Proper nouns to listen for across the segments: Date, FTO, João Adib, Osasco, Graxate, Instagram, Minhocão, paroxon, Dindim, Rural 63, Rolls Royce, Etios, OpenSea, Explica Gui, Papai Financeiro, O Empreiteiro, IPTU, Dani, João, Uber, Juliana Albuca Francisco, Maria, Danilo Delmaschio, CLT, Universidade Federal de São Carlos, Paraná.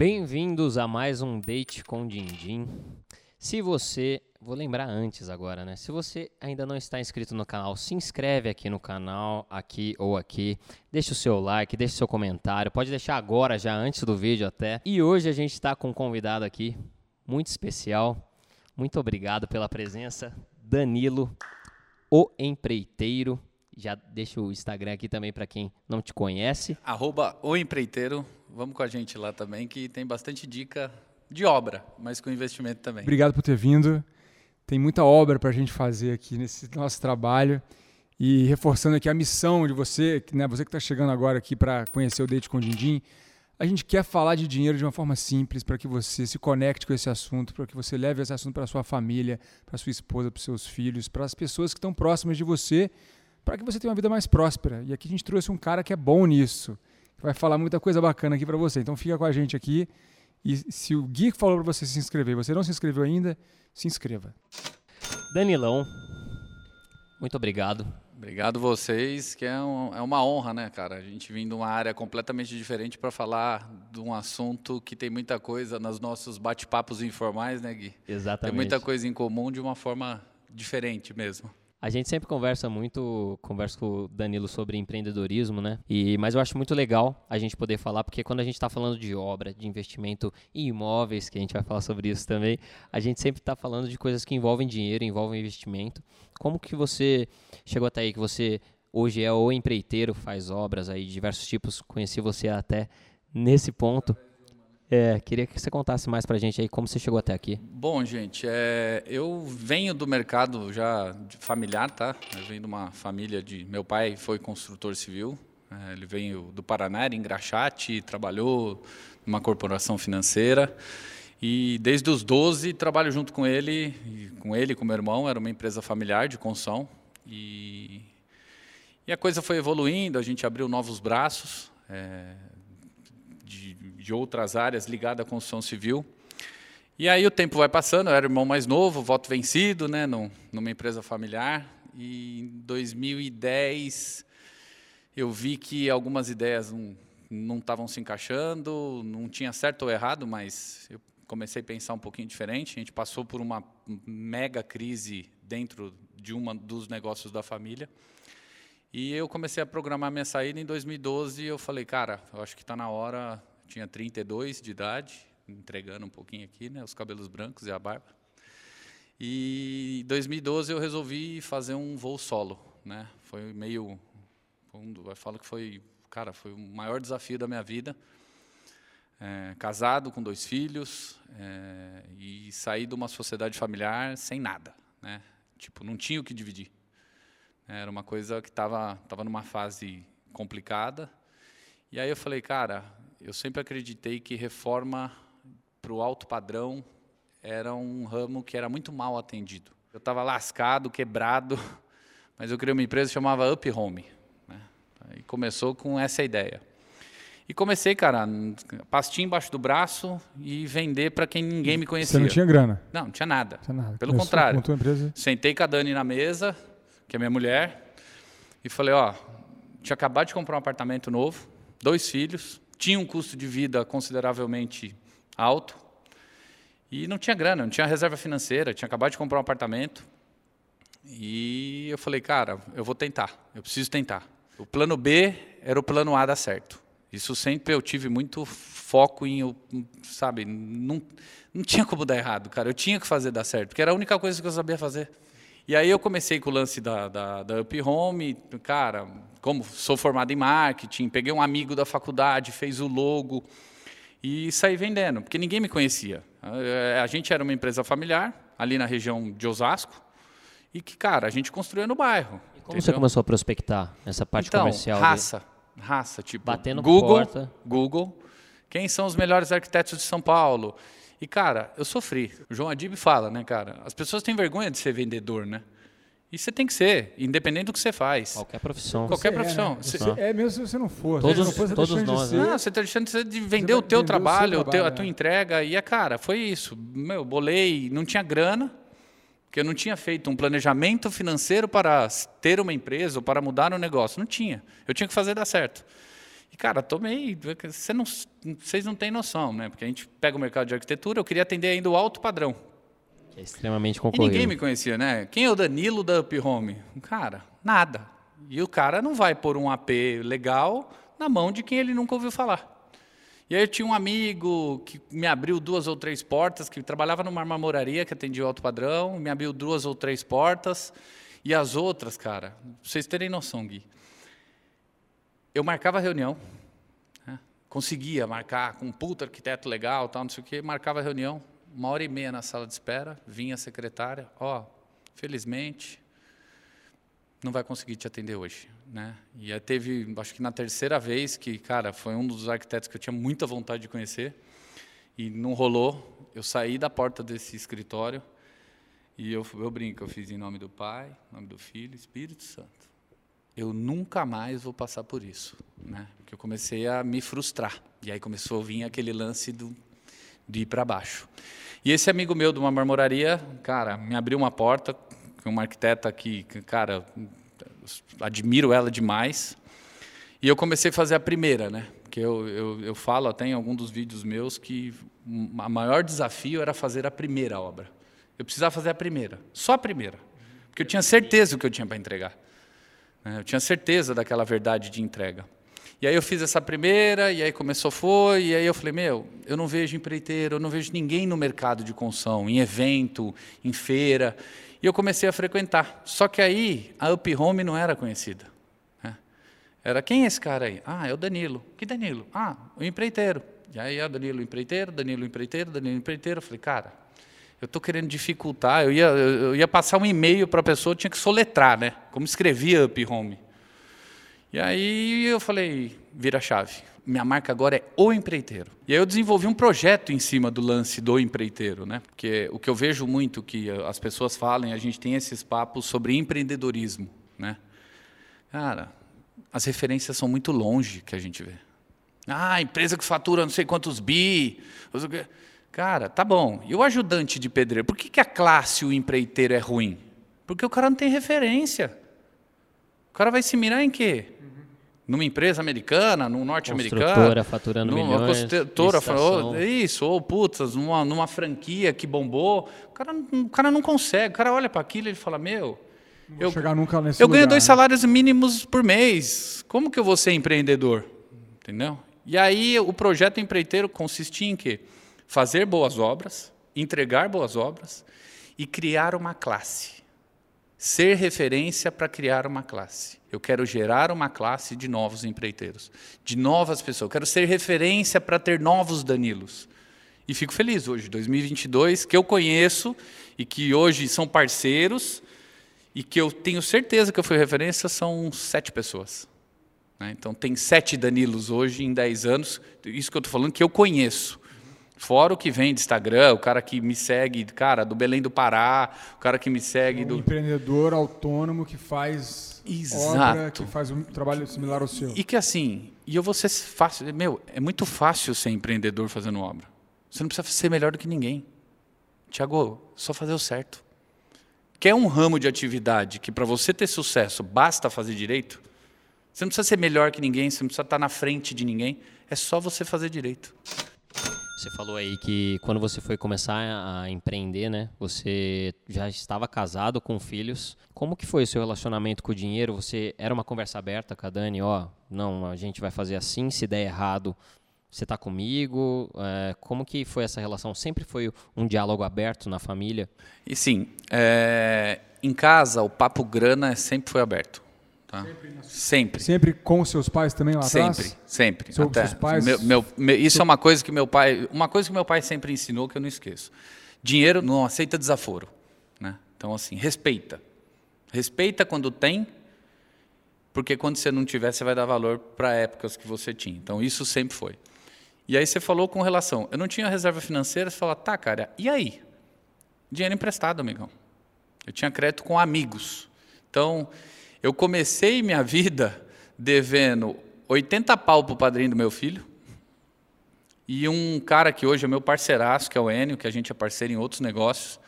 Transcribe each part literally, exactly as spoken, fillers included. Bem-vindos a mais um Date com Dindim. Se você... Vou lembrar antes agora, né? Se você ainda não está inscrito no canal, se inscreve aqui no canal, aqui ou aqui. Deixa o seu like, deixa o seu comentário. Pode deixar agora, já antes do vídeo até. E hoje a gente está com um convidado aqui muito especial. Muito obrigado pela presença. Danilo, o empreiteiro. Já deixa o Instagram aqui também para quem não te conhece. Arroba o empreiteiro. Vamos com a gente lá também, que tem bastante dica de obra, mas com investimento também. Obrigado por ter vindo. Tem muita obra para a gente fazer aqui nesse nosso trabalho. E reforçando aqui a missão de você, né, você que está chegando agora aqui para conhecer o Date com o Dindim, a gente quer falar de dinheiro de uma forma simples para que você se conecte com esse assunto, para que você leve esse assunto para sua família, para sua esposa, para os seus filhos, para as pessoas que estão próximas de você, para que você tenha uma vida mais próspera. E aqui a gente trouxe um cara que é bom nisso, que vai falar muita coisa bacana aqui para você. Então fica com a gente aqui. E se o Gui falou para você se inscrever e você não se inscreveu ainda, se inscreva. Danilão, muito obrigado. Obrigado vocês, que é, um, é uma honra, né, cara? A gente vem de uma área completamente diferente para falar de um assunto que tem muita coisa nos nossos bate-papos informais, né, Gui? Exatamente. Tem muita coisa em comum de uma forma diferente mesmo. A gente sempre conversa muito, conversa com o Danilo sobre empreendedorismo, né? E, mas eu acho muito legal a gente poder falar, porque quando a gente está falando de obra, de investimento em imóveis, que a gente vai falar sobre isso também, a gente sempre está falando de coisas que envolvem dinheiro, envolvem investimento. Como que você chegou até aí, que você hoje é o empreiteiro, faz obras aí de diversos tipos, conheci você até nesse ponto. É, queria que você contasse mais para a gente aí como você chegou até aqui. Bom, gente, é, eu venho do mercado já familiar, tá? Eu venho de uma família de... Meu pai foi construtor civil, é, ele veio do Paraná, era em Graxate, trabalhou numa corporação financeira e desde os doze trabalho junto com ele, com ele, com meu irmão, era uma empresa familiar de construção e, e a coisa foi evoluindo, a gente abriu novos braços, é, De, de outras áreas ligadas à construção civil. E aí o tempo vai passando, eu era o irmão mais novo, voto vencido, né, num, numa empresa familiar. E em dois mil e dez eu vi que algumas ideias não estavam se encaixando, não tinha certo ou errado, mas eu comecei a pensar um pouquinho diferente. A gente passou por uma mega crise dentro de um dos negócios da família. E eu comecei a programar minha saída em dois mil e doze, eu falei, cara, eu acho que está na hora, eu tinha trinta e dois de idade, entregando um pouquinho aqui, né, os cabelos brancos e a barba. E em dois mil e doze eu resolvi fazer um voo solo, né? Foi meio, eu falo que foi, cara, foi o maior desafio da minha vida. É, casado com dois filhos, é, e saí de uma sociedade familiar sem nada, né? Tipo, não tinha o que dividir. Era uma coisa que estava estava numa fase complicada. E aí eu falei, cara, eu sempre acreditei que reforma para o alto padrão era um ramo que era muito mal atendido. Eu estava lascado, quebrado, mas eu criei uma empresa que chamava Up Home, né? E começou com essa ideia. E comecei, cara, pastinha embaixo do braço e vender para quem ninguém me conhecia. Você não tinha grana? Não, não tinha nada. Não tinha nada. Pelo Começou, contrário. Montou a empresa. Sentei com a Dani na mesa, que é minha mulher, e falei, ó, tinha acabado de comprar um apartamento novo, dois filhos, tinha um custo de vida consideravelmente alto, e não tinha grana, não tinha reserva financeira, tinha acabado de comprar um apartamento, e eu falei, cara, eu vou tentar, eu preciso tentar. O plano B era o plano A dar certo. Isso sempre eu tive muito foco em, sabe, não, não tinha como dar errado, cara, eu tinha que fazer dar certo, porque era a única coisa que eu sabia fazer. E aí eu comecei com o lance da, da, da Up Home, cara, como sou formado em marketing, peguei um amigo da faculdade, fez o logo e saí vendendo, porque ninguém me conhecia. A, a gente era uma empresa familiar, ali na região de Osasco, e que, cara, a gente construía no bairro. E como entendeu? Você começou a prospectar essa parte então, comercial? Então, raça, de... raça, tipo, batendo Google, porta. Google, quem são os melhores arquitetos de São Paulo? E, cara, eu sofri. O João Adib fala, né, cara? As pessoas têm vergonha de ser vendedor, né? E você tem que ser, independente do que você faz. Qualquer profissão. Qualquer você profissão. É, né? você... é mesmo se você não for. Todos, não for, você todos nós. De ser... Não, você está deixando de vender o teu trabalho, o seu trabalho, a tua é. entrega. E, cara, foi isso. Meu, bolei, não tinha grana, porque eu não tinha feito um planejamento financeiro para ter uma empresa ou para mudar um negócio. Não tinha. Eu tinha que fazer dar certo. E, cara, tomei... Você não, vocês não têm noção, né? Porque a gente pega o mercado de arquitetura, eu queria atender ainda o alto padrão. Que é extremamente concorrido. E ninguém me conhecia, né? Quem é o Danilo da Up Home? Cara, nada. E o cara não vai pôr um A P legal na mão de quem ele nunca ouviu falar. E aí eu tinha um amigo que me abriu duas ou três portas, que trabalhava numa marmoraria que atendia o alto padrão, me abriu duas ou três portas, e as outras, cara, pra vocês terem noção, Gui, eu marcava a reunião, né? Conseguia marcar com um puta arquiteto legal, tal, não sei o quê, marcava a reunião, uma hora e meia na sala de espera, vinha a secretária, ó, felizmente, não vai conseguir te atender hoje, né? E aí teve, acho que na terceira vez, que, cara, foi um dos arquitetos que eu tinha muita vontade de conhecer, e não rolou, eu saí da porta desse escritório, e eu, eu brinco, eu fiz em nome do Pai, em nome do Filho, Espírito Santo. Eu nunca mais vou passar por isso, né? Porque eu comecei a me frustrar, e aí começou a vir aquele lance do, de ir para baixo. E esse amigo meu de uma marmoraria, cara, me abriu uma porta, uma arquiteta que, cara, admiro ela demais. E eu comecei a fazer a primeira, né? Porque eu, eu, eu falo até em algum dos vídeos meus que o maior desafio era fazer a primeira obra. Eu precisava fazer a primeira, só a primeira. Porque eu tinha certeza do que eu tinha para entregar. Eu tinha certeza daquela verdade de entrega. E aí eu fiz essa primeira, e aí começou, foi, e aí eu falei, meu, eu não vejo empreiteiro, eu não vejo ninguém no mercado de construção, em evento, em feira. E eu comecei a frequentar. Só que aí a Up Home não era conhecida. Né? Era, quem é esse cara aí? Ah, é o Danilo. Que Danilo? Ah, o empreiteiro. E aí é o Danilo empreiteiro, Danilo empreiteiro, Danilo empreiteiro. Eu falei, cara, eu estou querendo dificultar. Eu ia, eu ia passar um e-mail para a pessoa, tinha que soletrar, né? Como escrevia Up Home. E aí eu falei, vira a chave. Minha marca agora é O Empreiteiro. E aí eu desenvolvi um projeto em cima do lance do empreiteiro, né? Porque o que eu vejo muito que as pessoas falam, a gente tem esses papos sobre empreendedorismo, né? Cara, as referências são muito longe que a gente vê. Ah, empresa que fatura não sei quantos bi. Cara, tá bom. E o ajudante de pedreiro? Por que que a classe o empreiteiro é ruim? Porque o cara não tem referência. O cara vai se mirar em quê? Numa empresa americana, num norte-americano. Construtora faturando numa milhões. Construtora falou, isso, ou oh, putz, numa, numa franquia que bombou. O cara, o cara não consegue. O cara olha para aquilo e ele fala, meu, não eu, chegar nunca nesse eu lugar, ganho dois né? salários mínimos por mês. Como que eu vou ser empreendedor? Entendeu? E aí o projeto empreiteiro consistia em quê? Fazer boas obras, entregar boas obras e criar uma classe. Ser referência para criar uma classe. Eu quero gerar uma classe de novos empreiteiros, de novas pessoas. Eu quero ser referência para ter novos Danilos. E fico feliz hoje, dois mil e vinte e dois, que eu conheço e que hoje são parceiros e que eu tenho certeza que eu fui referência, são sete pessoas. Então, tem sete Danilos hoje em dez anos. Isso que eu estou falando que eu conheço. Fora o que vem de Instagram, o cara que me segue, cara, do Belém do Pará, o cara que me segue... Um do... empreendedor autônomo que faz Exato. obra, que faz um trabalho similar ao seu. E que assim, e eu vou ser fácil... Meu, é muito fácil ser empreendedor fazendo obra. Você não precisa ser melhor do que ninguém. Tiago, só fazer o certo. Quer um ramo de atividade que para você ter sucesso basta fazer direito? Você não precisa ser melhor que ninguém, você não precisa estar na frente de ninguém. É só você fazer direito. Você falou aí que quando você foi começar a empreender, né, você já estava casado com filhos. Como que foi o seu relacionamento com o dinheiro? Você era uma conversa aberta com a Dani, ó, não, a gente vai fazer assim, se der errado, você está comigo. É, como que foi essa relação? Sempre foi um diálogo aberto na família? E sim, é, em casa o papo grana sempre foi aberto. Tá. Sempre, sempre. Sempre com seus pais também lá sempre, atrás? Sempre, sempre. Até. Seus pais? Meu, meu, meu, isso so... é uma coisa que meu pai, uma coisa que meu pai sempre ensinou que eu não esqueço. Dinheiro não aceita desaforo, né? Então assim, respeita. Respeita quando tem, porque quando você não tiver, você vai dar valor para épocas que você tinha. Então isso sempre foi. E aí você falou com relação, eu não tinha reserva financeira, você fala, tá, cara, e aí? Dinheiro emprestado, amigão. Eu tinha crédito com amigos. Então, eu comecei minha vida devendo oitenta pau para o padrinho do meu filho e um cara que hoje é meu parceiraço, que é o Enio, que a gente é parceiro em outros negócios,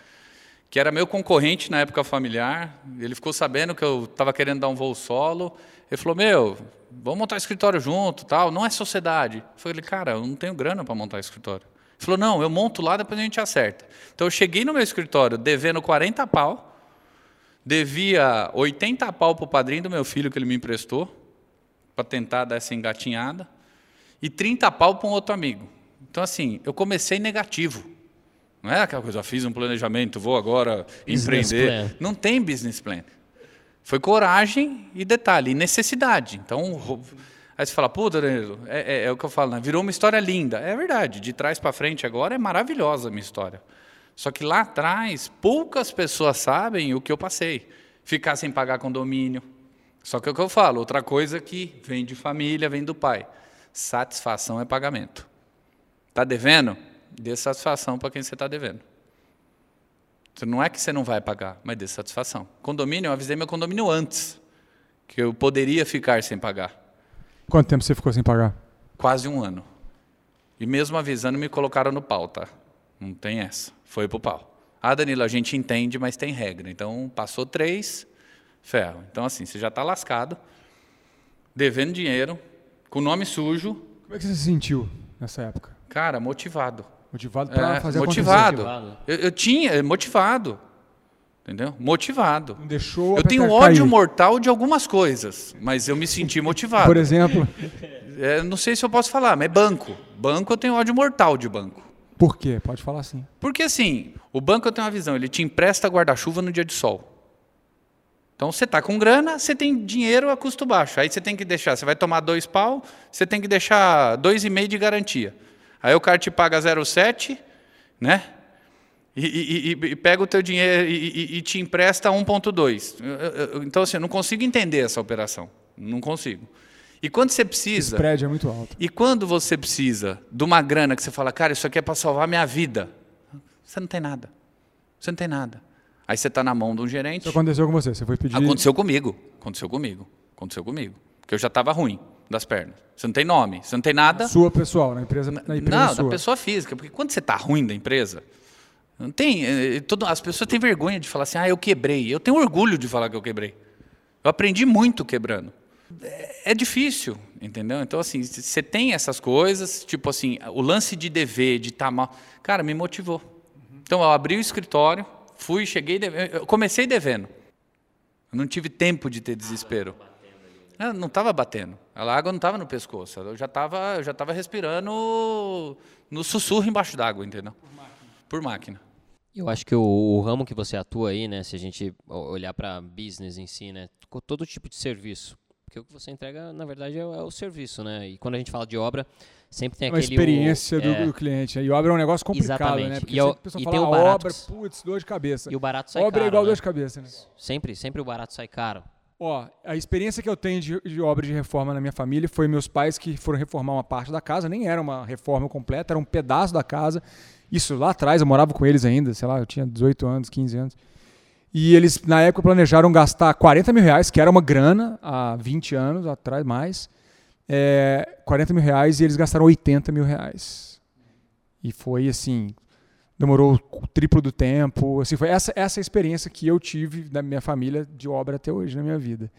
que era meu concorrente na época familiar. Ele ficou sabendo que eu estava querendo dar um voo solo. Ele falou, meu, vamos montar escritório junto, tal. Não é sociedade. Eu falei, cara, eu não tenho grana para montar escritório. Ele falou, não, eu monto lá, depois a gente acerta. Então eu cheguei no meu escritório devendo quarenta pau, devia oitenta pau para o padrinho do meu filho que ele me emprestou, para tentar dar essa engatinhada, e trinta pau para um outro amigo. Então assim, eu comecei negativo. Não é aquela coisa, fiz um planejamento, vou agora empreender. Não tem business plan. Foi coragem e detalhe, e necessidade. Então, aí você fala, puta, Danilo, é, é, é o que eu falo, né? Virou uma história linda. É verdade, de trás para frente agora é maravilhosa a minha história. Só que lá atrás, poucas pessoas sabem o que eu passei. Ficar sem pagar condomínio. Só que é o que eu falo, outra coisa que vem de família, vem do pai. Satisfação é pagamento. Tá devendo? Dê satisfação para quem você está devendo. Não é que você não vai pagar, mas dê satisfação. Condomínio, eu avisei meu condomínio antes, que eu poderia ficar sem pagar. Quanto tempo você ficou sem pagar? Quase um ano. E mesmo avisando, me colocaram no pau, tá? Não tem essa. Foi pro pau. Ah, Danilo, a gente entende, mas tem regra. Então, passou três, ferro. Então, assim, você já está lascado, devendo dinheiro, com nome sujo. Como é que você se sentiu nessa época? Cara, motivado. Motivado para é, fazer motivado. motivado. Eu, eu tinha, motivado. Entendeu? Motivado. Não deixou eu tenho ódio cair. mortal de algumas coisas, mas eu me senti motivado. Por exemplo? É, não sei se eu posso falar, mas é banco. Banco, eu tenho ódio mortal de banco. Por quê? Pode falar sim. Porque assim, o banco eu tenho uma visão, ele te empresta guarda-chuva no dia de sol. Então, você está com grana, você tem dinheiro a custo baixo. Aí você tem que deixar, você vai tomar dois pau, você tem que deixar dois e meio de garantia. Aí o cara te paga zero vírgula sete, né? E, e, e, e pega o teu dinheiro e, e, e te empresta um vírgula dois. Então, assim, eu não consigo entender essa operação. Não consigo. E quando você precisa... O spread é muito alto. E quando você precisa de uma grana que você fala, cara, isso aqui é para salvar minha vida. Você não tem nada. Você não tem nada. Aí você está na mão de um gerente... Isso aconteceu com você? Você foi pedir... Aconteceu comigo. Aconteceu comigo. Aconteceu comigo. Porque eu já estava ruim das pernas. Você não tem nome, você não tem nada. Sua pessoal, na empresa, na empresa não, sua. Não, da pessoa física, porque quando você está ruim da empresa, não tem, é, todo, as pessoas têm vergonha de falar assim, ah, eu quebrei. Eu tenho orgulho de falar que eu quebrei. Eu aprendi muito quebrando. É, é difícil, entendeu? Então, assim, você tem essas coisas, tipo assim, o lance de dever, de estar mal. Cara, me motivou. Então, eu abri o escritório, fui, cheguei, eu comecei devendo. Eu não tive tempo de ter desespero. Ela não estava batendo, a água não estava no pescoço, eu já estava eu já estava respirando no sussurro embaixo d'água, entendeu? Por máquina. Por máquina. Eu acho que o, o ramo que você atua aí, né, se a gente olhar para business em si, né, todo tipo de serviço, porque o que você entrega, na verdade, é, é o serviço, né? E quando a gente fala de obra, sempre tem uma aquele... Uma experiência o, do, é, do cliente, né? E obra é um negócio complicado, exatamente, né? Porque e sempre o pessoal fala, obra, putz, dor de cabeça. E o barato sai obra caro, obra é igual, né? Dor de cabeça, né? Sempre, sempre o barato sai caro. Ó, a experiência que eu tenho de, de obra de reforma na minha família foi meus pais que foram reformar uma parte da casa, nem era uma reforma completa, era um pedaço da casa. Isso lá atrás, eu morava com eles ainda, sei lá, eu tinha dezoito anos, quinze anos. E eles, na época, planejaram gastar quarenta mil reais, que era uma grana, há vinte anos atrás, mais. É, quarenta mil reais, e eles gastaram oitenta mil reais. E foi assim, demorou o triplo do tempo. Assim, foi essa, essa experiência que eu tive da minha família de obra até hoje na minha vida.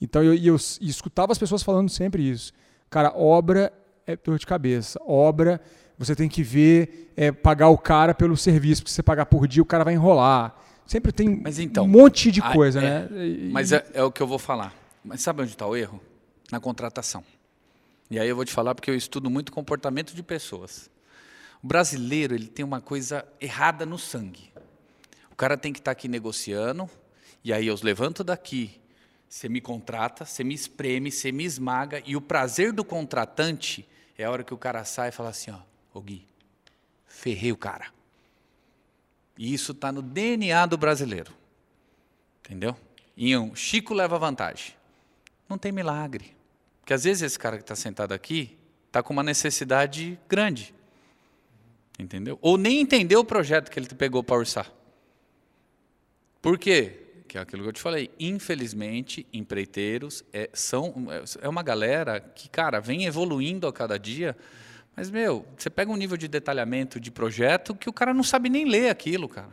Então, eu, eu, eu escutava as pessoas falando sempre isso. Cara, obra é dor de cabeça. Obra, você tem que ver, é, pagar o cara pelo serviço, porque se você pagar por dia, o cara vai enrolar. Sempre tem mas então, um monte de coisa, a, é, né? E, mas é, é o que eu vou falar. Mas sabe onde está o erro? Na contratação. E aí eu vou te falar, porque eu estudo muito comportamento de pessoas. O brasileiro, ele tem uma coisa errada no sangue. O cara tem que estar aqui negociando, e aí eu os levanto daqui, você me contrata, você me espreme, você me esmaga, e o prazer do contratante é a hora que o cara sai e fala assim, ó, ô Gui, ferrei o cara. E isso está no D N A do brasileiro. Entendeu? E um Chico leva vantagem. Não tem milagre. Porque às vezes esse cara que está sentado aqui está com uma necessidade grande. Entendeu? Ou nem entendeu o projeto que ele pegou para orçar. Por quê? Que é aquilo que eu te falei. Infelizmente, empreiteiros é, são, é uma galera que, cara, vem evoluindo a cada dia, mas, meu, você pega um nível de detalhamento de projeto que o cara não sabe nem ler aquilo, cara.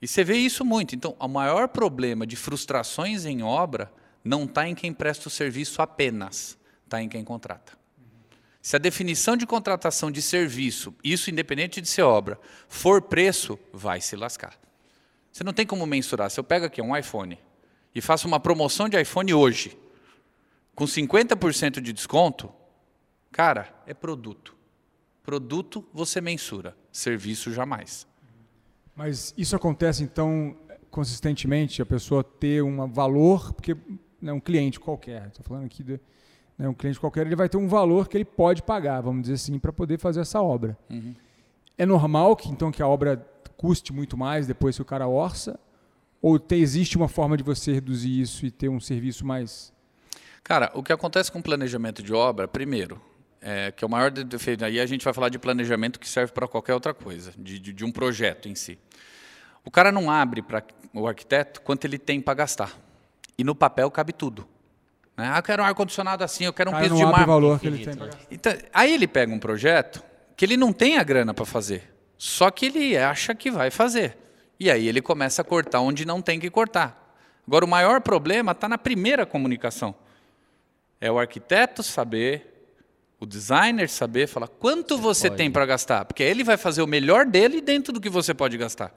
E você vê isso muito. Então, o maior problema de frustrações em obra não está em quem presta o serviço apenas, está em quem contrata. Se a definição de contratação de serviço, isso independente de ser obra, for preço, vai se lascar. Você não tem como mensurar. Se eu pego aqui um iPhone e faço uma promoção de iPhone hoje, com cinquenta por cento de desconto, cara, é produto. Produto você mensura, serviço jamais. Mas isso acontece, então, consistentemente, a pessoa ter um valor, porque né, um cliente qualquer, estou falando aqui... de... Um cliente qualquer, ele vai ter um valor que ele pode pagar, vamos dizer assim, para poder fazer essa obra. Uhum. É normal que, então, que a obra custe muito mais depois que o cara orça? Ou te, existe uma forma de você reduzir isso e ter um serviço mais... Cara, o que acontece com o planejamento de obra, primeiro, é, que é o maior defeito, aí a gente vai falar de planejamento que serve para qualquer outra coisa, de, de, de um projeto em si. O cara não abre para o arquiteto quanto ele tem para gastar. E no papel cabe tudo. Ah, eu quero um ar-condicionado assim, eu quero um ah, piso de mármore. Valor que ele tem. Então, aí ele pega um projeto que ele não tem a grana para fazer, só que ele acha que vai fazer. E aí ele começa a cortar onde não tem que cortar. Agora, o maior problema está na primeira comunicação. É o arquiteto saber, o designer saber, falar quanto você tem para gastar, porque ele vai fazer o melhor dele dentro do que você pode gastar.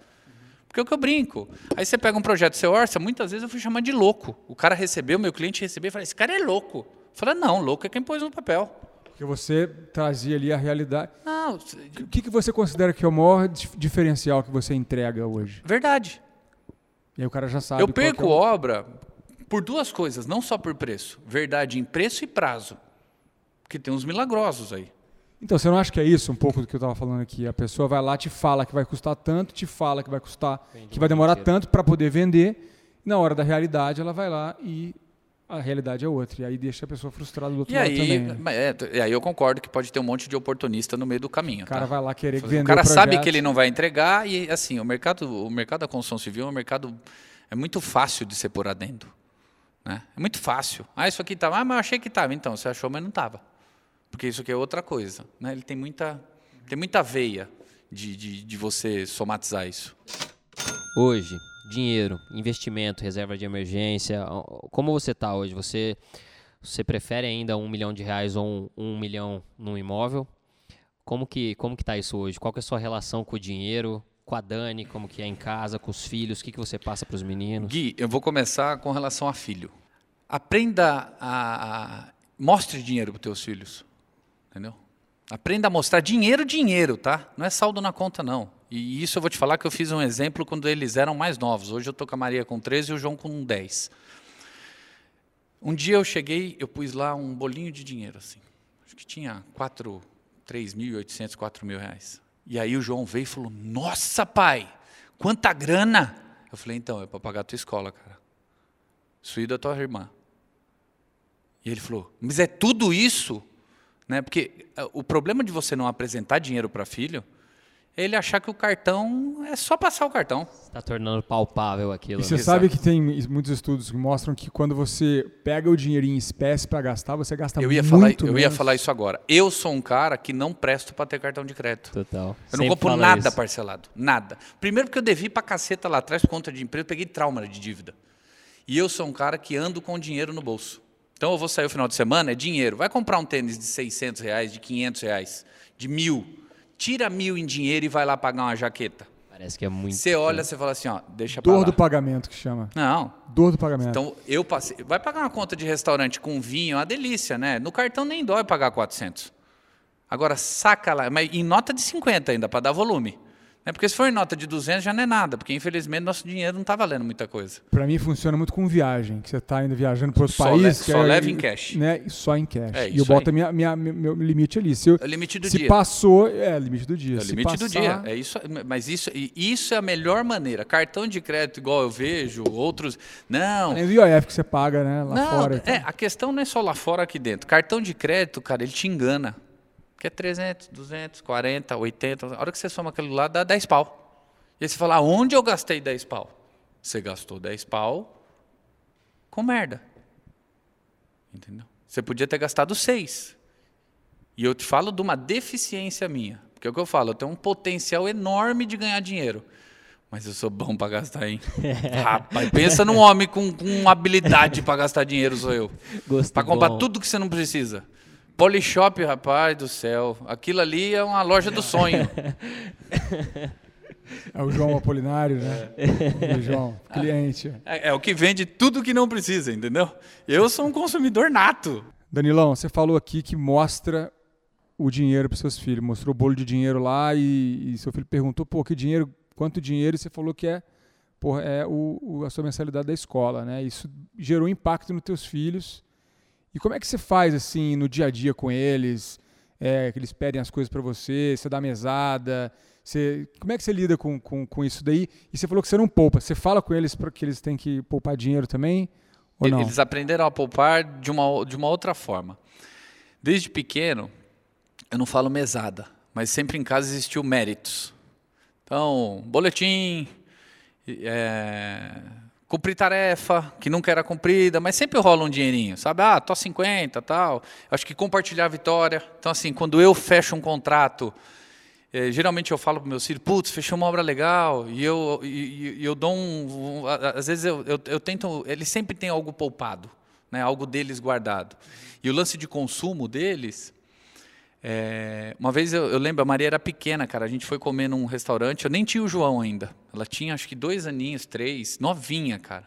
Porque é o que eu brinco. Aí você pega um projeto, você orça, muitas vezes eu fui chamar de louco. O cara recebeu, meu cliente recebeu e falou, esse cara é louco. Eu falei, não, louco é quem pôs no papel. Porque você trazia ali a realidade. Não, o que, que você considera que é o maior diferencial que você entrega hoje? Verdade. E aí o cara já sabe. Eu perco qual que é o... obra por duas coisas, não só por preço. Verdade em preço e prazo. Porque tem uns milagrosos aí. Então, você não acha que é isso um pouco do que eu estava falando aqui? A pessoa vai lá, te fala que vai custar tanto, te fala que vai custar, Vendimento que vai demorar inteiro. tanto para poder vender. Na hora da realidade, ela vai lá e a realidade é outra. E aí deixa a pessoa frustrada do outro e lado aí, também. Né? É, e aí eu concordo que pode ter um monte de oportunista no meio do caminho. O cara tá? vai lá querer vender o projeto. O cara sabe que ele não vai entregar e, assim, o mercado, o mercado da construção civil é um mercado é muito fácil de ser por adendo. Né? É muito fácil. Ah, isso aqui estava. Ah, mas eu achei que estava. Então, você achou, mas não estava. Porque isso aqui é outra coisa. Né? Ele tem muita, tem muita veia de, de, de você somatizar isso. Hoje, dinheiro, investimento, reserva de emergência, como você está hoje? Você, você prefere ainda um milhão de reais ou um, um milhão num imóvel? Como que, como que está isso hoje? Qual que é a sua relação com o dinheiro? Com a Dani, como que é em casa, com os filhos? O que, que você passa para os meninos? Gui, eu vou começar com relação a filho. Aprenda a... a mostre dinheiro para os teus filhos. Entendeu? Aprenda a mostrar dinheiro, dinheiro, tá? Não é saldo na conta, não. E isso eu vou te falar que eu fiz um exemplo quando eles eram mais novos. Hoje eu estou com a Maria com treze e o João com dez. Um dia eu cheguei, eu pus lá um bolinho de dinheiro, assim. Acho que tinha três mil e oitocentos, quatro mil reais. E aí o João veio e falou, nossa, pai, quanta grana! Eu falei, então, é para pagar a tua escola, cara. Isso aí da tua irmã. E ele falou, mas é tudo isso? Né? Porque o problema de você não apresentar dinheiro para filho é ele achar que o cartão é só passar o cartão. Está tornando palpável aquilo. E você Exato. sabe que tem muitos estudos que mostram que quando você pega o dinheiro em espécie para gastar, você gasta eu ia muito falar, menos. Eu ia falar isso agora. Eu sou um cara que não presto para ter cartão de crédito. Total. Eu Sempre não compro nada isso. parcelado. Nada. Primeiro porque eu devi para caceta lá atrás por conta de emprego, peguei trauma de dívida. E eu sou um cara que ando com dinheiro no bolso. Então, eu vou sair no final de semana, é dinheiro. Vai comprar um tênis de seiscentos reais, de quinhentos reais, de mil. Tira mil em dinheiro e vai lá pagar uma jaqueta. Parece que é muito... Você olha, você fala assim, ó, deixa pra lá. Dor do pagamento que chama. Não. Dor do pagamento. Então, eu passei... Vai pagar uma conta de restaurante com vinho, é uma delícia, né? No cartão nem dói pagar quatrocentos. Agora, saca lá, mas em nota de cinquenta ainda, para dar volume. É porque se for em nota de duzentos já não é nada, porque infelizmente nosso dinheiro não está valendo muita coisa. Para mim funciona muito com viagem, que você está ainda viajando para outro só país. Le- só é, leva em cash. Né, só em cash. É, e eu boto minha, minha, meu limite ali. Se eu, é o limite do se dia. Se passou, é limite do dia. É o limite passar... do dia. É isso, mas isso, isso é a melhor maneira. Cartão de crédito, igual eu vejo, outros... Não. É o I O F que você paga né, lá não, fora. É, a questão não é só lá fora, aqui dentro. Cartão de crédito, cara, ele te engana. Que é trezentos, duzentos, quarenta, oitenta. A hora que você soma aquilo lá, dá dez pau. E aí você fala, onde eu gastei dez pau? Você gastou dez pau com merda. Entendeu? Você podia ter gastado seis. E eu te falo de uma deficiência minha. Porque é o que eu falo, eu tenho um potencial enorme de ganhar dinheiro. Mas eu sou bom pra gastar, hein? É. Rapaz, pensa num homem com, com habilidade pra gastar dinheiro, sou eu. Gosto pra comprar bom. Tudo que você não precisa. Polishop, rapaz do céu. Aquilo ali é uma loja do sonho. É o João Apolinário, né? É. O João, cliente. É, é o que vende tudo que não precisa, entendeu? Eu sou um consumidor nato. Danilão, você falou aqui que mostra o dinheiro pros seus filhos. Mostrou o bolo de dinheiro lá e, e seu filho perguntou, pô, que dinheiro... quanto dinheiro, e você falou que é, porra, é o, o, a sua mensalidade da escola, né? Isso gerou impacto nos teus filhos. E como é que você faz, assim, no dia a dia com eles, é, que eles pedem as coisas para você, você dá mesada, você, como é que você lida com, com, com isso daí? E você falou que você não poupa, você fala com eles para que eles têm que poupar dinheiro também, ou eles não? Eles aprenderam a poupar de uma, de uma outra forma. Desde pequeno, eu não falo mesada, mas sempre em casa existiu méritos. Então, boletim, é, cumprir tarefa, que nunca era cumprida, mas sempre rola um dinheirinho, sabe? Ah, tô a cinquenta, tal. Acho que compartilhar a vitória. Então, assim, quando eu fecho um contrato, é, geralmente eu falo para meus filhos, putz, fechou uma obra legal, e eu, e, e eu dou um... um às vezes eu, eu, eu tento... Eles sempre têm algo poupado, né? Algo deles guardado. E o lance de consumo deles... É, uma vez eu, eu lembro, a Maria era pequena, cara. A gente foi comer num restaurante, eu nem tinha o João ainda. Ela tinha acho que dois aninhos, três, novinha, cara.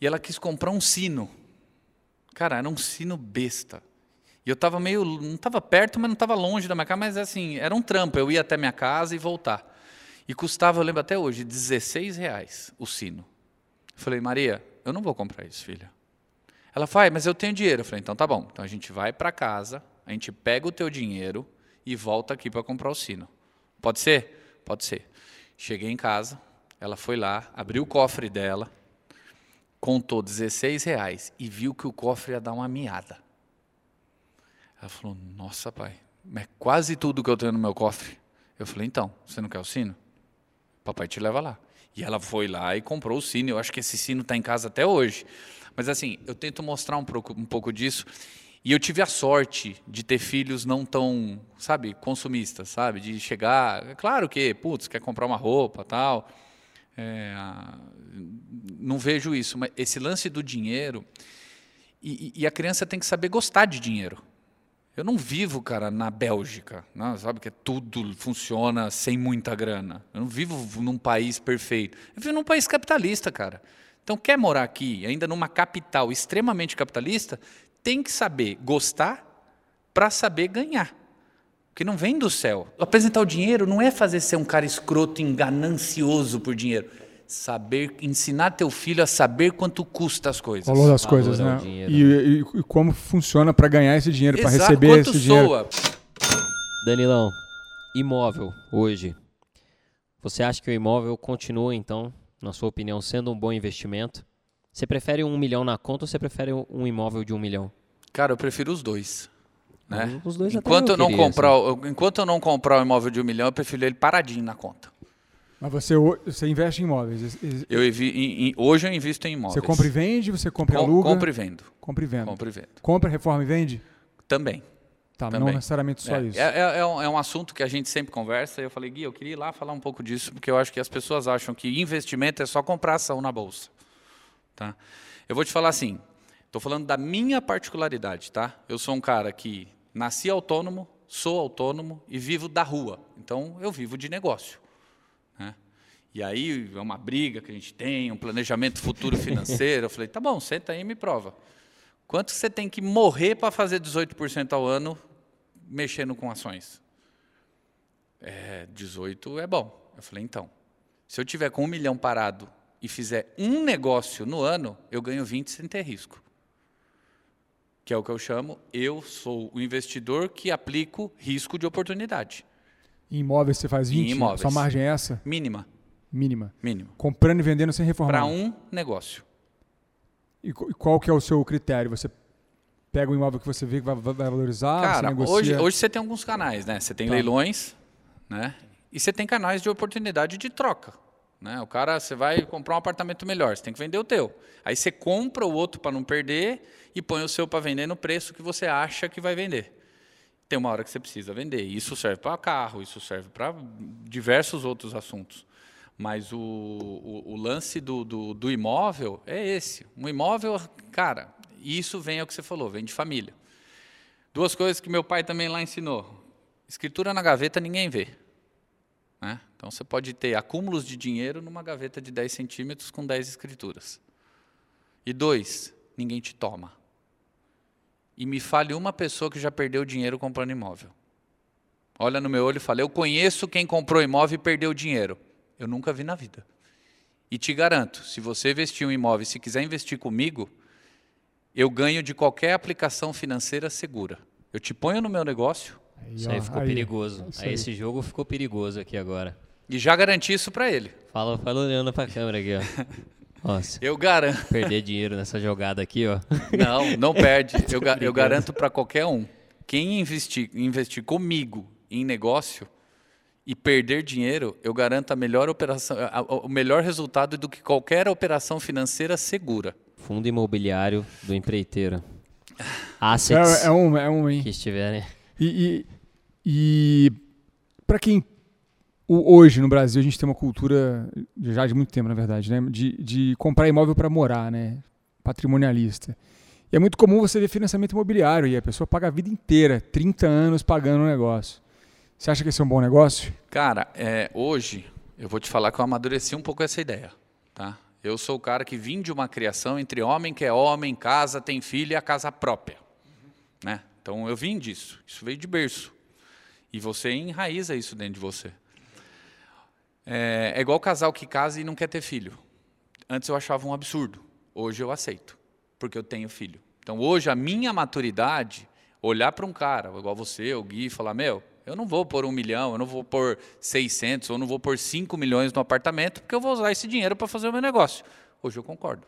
E ela quis comprar um sino. Cara, era um sino besta. E eu tava meio, não tava perto, mas não tava longe da minha casa. Mas assim, era um trampo, eu ia até minha casa e voltar. E custava, eu lembro até hoje, dezesseis reais o sino. Eu falei, Maria, eu não vou comprar isso, filha. Ela falou, mas eu tenho dinheiro. Eu falei, então tá bom, então a gente vai para casa, a gente pega o teu dinheiro e volta aqui para comprar o sino. Pode ser? Pode ser. Cheguei em casa, ela foi lá, abriu o cofre dela, contou dezesseis reais e viu que o cofre ia dar uma miada. Ela falou, nossa, pai, é quase tudo que eu tenho no meu cofre. Eu falei, então, você não quer o sino? Papai te leva lá. E ela foi lá e comprou o sino. Eu acho que esse sino está em casa até hoje. Mas assim, eu tento mostrar um pouco, um pouco disso... E eu tive a sorte de ter filhos não tão, sabe, consumistas, sabe? De chegar, é claro que, putz, quer comprar uma roupa, tal. É, não vejo isso, mas esse lance do dinheiro... E, e a criança tem que saber gostar de dinheiro. Eu não vivo, cara, na Bélgica, não, sabe? Que tudo funciona sem muita grana. Eu não vivo num país perfeito. Eu vivo num país capitalista, cara. Então, quer morar aqui, ainda numa capital extremamente capitalista... Tem que saber gostar para saber ganhar, porque não vem do céu. Apresentar o dinheiro não é fazer ser um cara escroto, enganancioso por dinheiro. Saber, ensinar teu filho a saber quanto custa as coisas. Valor das coisas, né? Dinheiro, e, né? E, e como funciona para ganhar esse dinheiro, para receber quanto esse dinheiro. Soa. Danilão, imóvel hoje. Você acha que o imóvel continua, então, na sua opinião, sendo um bom investimento? Você prefere um milhão na conta ou você prefere um imóvel de um milhão? Cara, eu prefiro os dois. Né? Os dois enquanto, eu eu queria, comprar, assim. enquanto eu não comprar o imóvel de um milhão, eu prefiro ele paradinho na conta. Mas você, você investe em imóveis? Eu evi, em, em, hoje eu invisto em imóveis. Você compra e vende? Você compra e Com, aluga? Compra e vendo. Compra e vendo. Compra, e vendo. Compra, reforma e vende? Também. Tá, Também. Não necessariamente só é, isso. É, é, é, um, é um assunto que a gente sempre conversa. E eu falei, Gui, eu queria ir lá falar um pouco disso, porque eu acho que as pessoas acham que investimento é só comprar ação na bolsa. Tá? Eu vou te falar assim, estou falando da minha particularidade, tá? Eu sou um cara que nasci autônomo, sou autônomo e vivo da rua, então eu vivo de negócio, né? E aí é uma briga que a gente tem, um planejamento futuro financeiro, eu falei, tá bom, senta aí e me prova. Quanto você tem que morrer para fazer dezoito por cento ao ano mexendo com ações? É, dezoito é bom. Eu falei, então, se eu tiver com um milhão parado, e fizer um negócio no ano, eu ganho vinte sem ter risco. Que é o que eu chamo, eu sou o investidor que aplico risco de oportunidade. Em imóveis você faz vinte? Em imóveis. Sua margem é essa? Mínima. Mínima. Mínima. Comprando e vendendo sem reformar. Para um negócio. E qual que é o seu critério? Você pega o imóvel que você vê que vai valorizar? Cara, você hoje, hoje você tem alguns canais, né? Você tem tá. leilões, né? E você tem canais de oportunidade de troca. Né? O cara, você vai comprar um apartamento melhor, você tem que vender o teu. Aí você compra o outro para não perder e põe o seu para vender no preço que você acha que vai vender. Tem uma hora que você precisa vender. Isso serve para carro, isso serve para diversos outros assuntos. Mas o, o, o lance do, do, do imóvel é esse. Um imóvel, cara, e isso vem ao que você falou, vem de família. Duas coisas que meu pai também lá ensinou. Escritura na gaveta ninguém vê. Né? Então você pode ter acúmulos de dinheiro numa gaveta de dez centímetros com dez escrituras. E dois, ninguém te toma. E me fale uma pessoa que já perdeu dinheiro comprando imóvel. Olha no meu olho e fala, eu conheço quem comprou imóvel e perdeu dinheiro. Eu nunca vi na vida. E te garanto, se você investir um imóvel e se quiser investir comigo, eu ganho de qualquer aplicação financeira segura. Eu te ponho no meu negócio. Aí, isso aí ficou aí, perigoso. Aí, aí esse jogo ficou perigoso aqui agora. E já garanti isso para ele. Fala, fala olhando para a câmera aqui, ó. Nossa, eu garanto. Perder dinheiro nessa jogada aqui, ó. Não, não perde. Eu, eu garanto para qualquer um. Quem investir, investir comigo em negócio e perder dinheiro, eu garanto a melhor operação, a, a, o melhor resultado do que qualquer operação financeira segura. Fundo imobiliário do empreiteiro. Assets. É, é um, é um, hein? Que estiverem. E, e, e para quem hoje no Brasil a gente tem uma cultura já de muito tempo, na verdade, né, de, de comprar imóvel para morar, né, patrimonialista. E é muito comum você ver financiamento imobiliário e a pessoa paga a vida inteira, trinta anos pagando um negócio. Você acha que esse é um bom negócio? Cara, é, hoje eu vou te falar que eu amadureci um pouco essa ideia. Tá? Eu sou o cara que vim de uma criação entre homem que é homem, casa, tem filho e a casa própria. Uhum. Né? Então eu vim disso, isso veio de berço. E você enraiza isso dentro de você. É, é igual casal que casa e não quer ter filho. Antes eu achava um absurdo, hoje eu aceito, porque eu tenho filho. Então hoje a minha maturidade, olhar para um cara, igual você, o Gui, e falar, meu... Eu não vou pôr um milhão, eu não vou pôr seiscentos, eu não vou pôr cinco milhões no apartamento, porque eu vou usar esse dinheiro para fazer o meu negócio. Hoje eu concordo.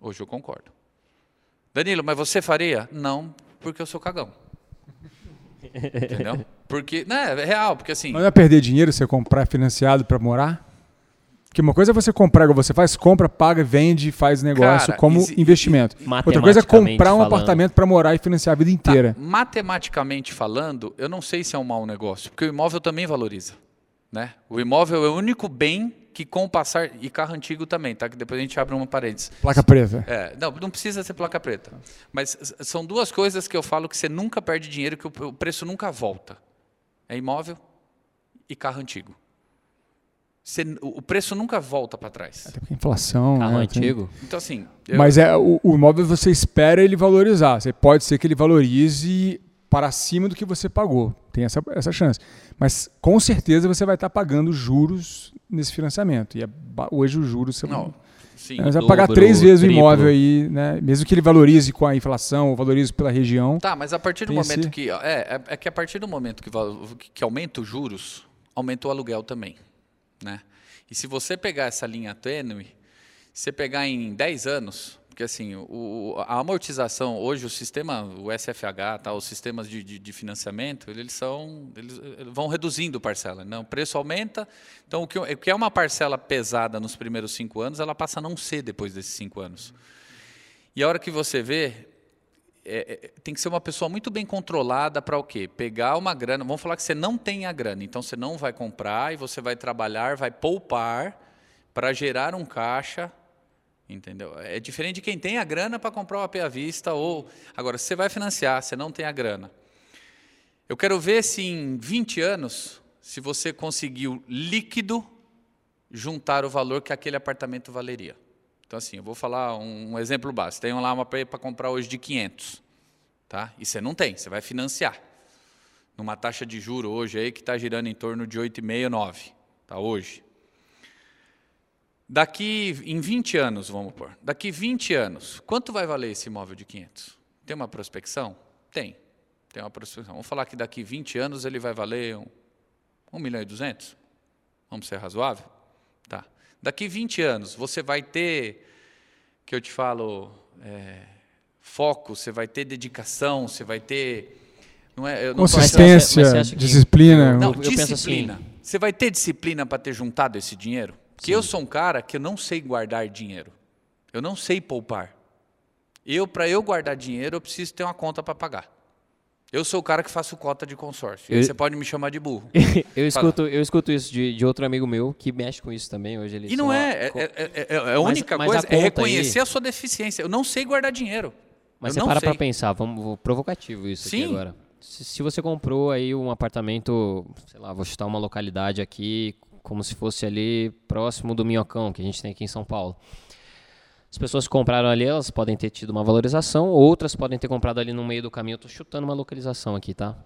Hoje eu concordo. Danilo, mas você faria? Não, porque eu sou cagão. Entendeu? Porque, né, é real, porque assim... Mas não é perder dinheiro você comprar financiado para morar? Porque uma coisa é você comprar, você faz compra, paga, vende, faz negócio. Cara, como exi... investimento. Outra coisa é comprar um falando. apartamento para morar e financiar a vida inteira. Tá. Matematicamente falando, eu não sei se é um mau negócio, porque o imóvel também valoriza. Né? O imóvel é o único bem que com o passar... E carro antigo também, tá? Que depois a gente abre uma parênteses. Placa preta. É, não, não precisa ser placa preta. Mas são duas coisas que eu falo que você nunca perde dinheiro, que o preço nunca volta. É imóvel e carro antigo. Você, o preço nunca volta para trás. Até porque a inflação... Carro né? antigo. Então, assim... Eu... Mas é, o, o imóvel você espera ele valorizar. Você pode ser que ele valorize para cima do que você pagou. Tem essa, essa chance. Mas, com certeza, você vai estar pagando juros nesse financiamento. E é, hoje os juros... Você não, vai, sim, né? Você vai pagar dobro, três vezes triplo. O imóvel aí, né? Mesmo que ele valorize com a inflação ou valorize pela região. Tá, mas a partir do momento esse... que... É, é que a partir do momento que, que aumenta os juros, aumenta o aluguel também. Né? E se você pegar essa linha tênue, se você pegar em dez anos, porque assim, o, a amortização, hoje o sistema, o S F H, tá, os sistemas de, de, de financiamento, eles, são, eles vão reduzindo parcela, né? O preço aumenta, então o que, o que é uma parcela pesada nos primeiros cinco anos, ela passa a não ser depois desses cinco anos. E a hora que você vê, é, é, tem que ser uma pessoa muito bem controlada para o quê? Pegar uma grana, vamos falar que você não tem a grana, então você não vai comprar e você vai trabalhar, vai poupar para gerar um caixa, entendeu? É diferente de quem tem a grana para comprar o A P à vista, ou agora, se você vai financiar, você não tem a grana. Eu quero ver se em vinte anos, se você conseguiu líquido juntar o valor que aquele apartamento valeria. Então, assim, eu vou falar um exemplo básico. Tem lá uma para comprar hoje de quinhentos, tá? E você não tem, você vai financiar. Numa taxa de juros hoje aí que está girando em torno de oito vírgula cinco, nove, tá, hoje. Daqui, em vinte anos, vamos pôr, daqui vinte anos, quanto vai valer esse imóvel de quinhentos? Tem uma prospecção? Tem, tem uma prospecção. Vamos falar que daqui vinte anos ele vai valer um milhão e duzentos? Vamos ser razoável? Tá. Daqui vinte anos, você vai ter, que eu te falo, é, foco, você vai ter dedicação, você vai ter... Não é, eu não Consistência, tô achando, disciplina. Não, eu disciplina. Assim. Você vai ter disciplina para ter juntado esse dinheiro? Porque Sim. eu sou um cara que eu não sei guardar dinheiro. Eu não sei poupar. Eu, para eu guardar dinheiro, eu preciso ter uma conta para pagar. Eu sou o cara que faço cota de consórcio. Eu... Você pode me chamar de burro. eu, escuto, eu escuto isso de, de outro amigo meu que mexe com isso também. Hoje ele e não é, co... é, é, é. A única mas, coisa mas a é reconhecer aí... a sua deficiência. Eu não sei guardar dinheiro. Mas eu você para sei. pra pensar, vamos, provocativo isso Sim. aqui agora. Se, se você comprou aí um apartamento, sei lá, vou chutar uma localidade aqui, como se fosse ali próximo do Minhocão, que a gente tem aqui em São Paulo. As pessoas que compraram ali, elas podem ter tido uma valorização, outras podem ter comprado ali no meio do caminho. Eu estou chutando uma localização aqui, tá?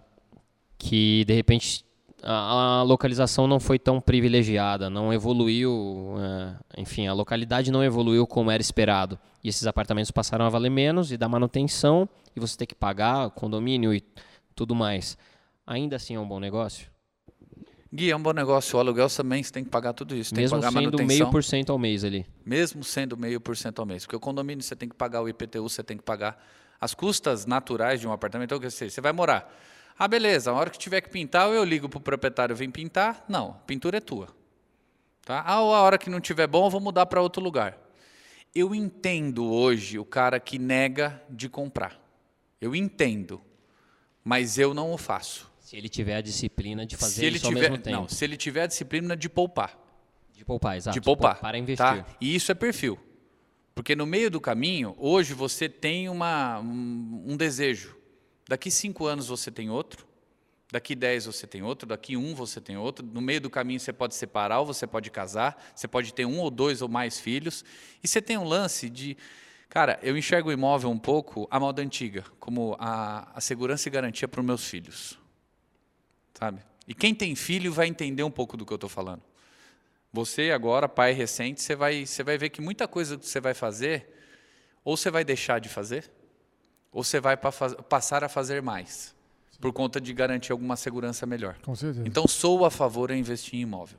Que, de repente, a, a localização não foi tão privilegiada, não evoluiu, é, enfim, a localidade não evoluiu como era esperado. E esses apartamentos passaram a valer menos e dar manutenção, e você tem que pagar condomínio e tudo mais. Ainda assim é um bom negócio? Gui, é um bom negócio. O aluguel também, você tem que pagar tudo isso. Tem Mesmo que pagar sendo manutenção. Mesmo sendo meio por cento ao mês ali. Mesmo sendo meio por cento ao mês. Porque o condomínio você tem que pagar, o I P T U você tem que pagar. As custas naturais de um apartamento, então, você vai morar. Ah, beleza, a hora que tiver que pintar, eu ligo para o proprietário vir pintar. Não, a pintura é tua. Tá? Ah, ou a hora que não tiver bom, eu vou mudar para outro lugar. Eu entendo hoje o cara que nega de comprar. Eu entendo, mas eu não o faço. Se ele tiver a disciplina de fazer ele isso tiver, ao mesmo tempo. Não, se ele tiver a disciplina de poupar. De poupar, exato. De poupar. Para investir. Tá? E isso é perfil. Porque no meio do caminho, hoje você tem uma, um, um desejo. Daqui cinco anos você tem outro. Daqui dez você tem outro. Daqui um você tem outro. No meio do caminho você pode separar ou você pode casar. Você pode ter um ou dois ou mais filhos. E você tem um lance de... Cara, eu enxergo o imóvel um pouco à moda antiga. Como a, a segurança e garantia para os meus filhos. Sabe? E quem tem filho vai entender um pouco do que eu estou falando. Você agora, pai recente, você vai, você vai ver que muita coisa que você vai fazer, ou você vai deixar de fazer, ou você vai pa- passar a fazer mais, Sim. por conta de garantir alguma segurança melhor. Com certeza. Então, sou a favor de investir em imóvel.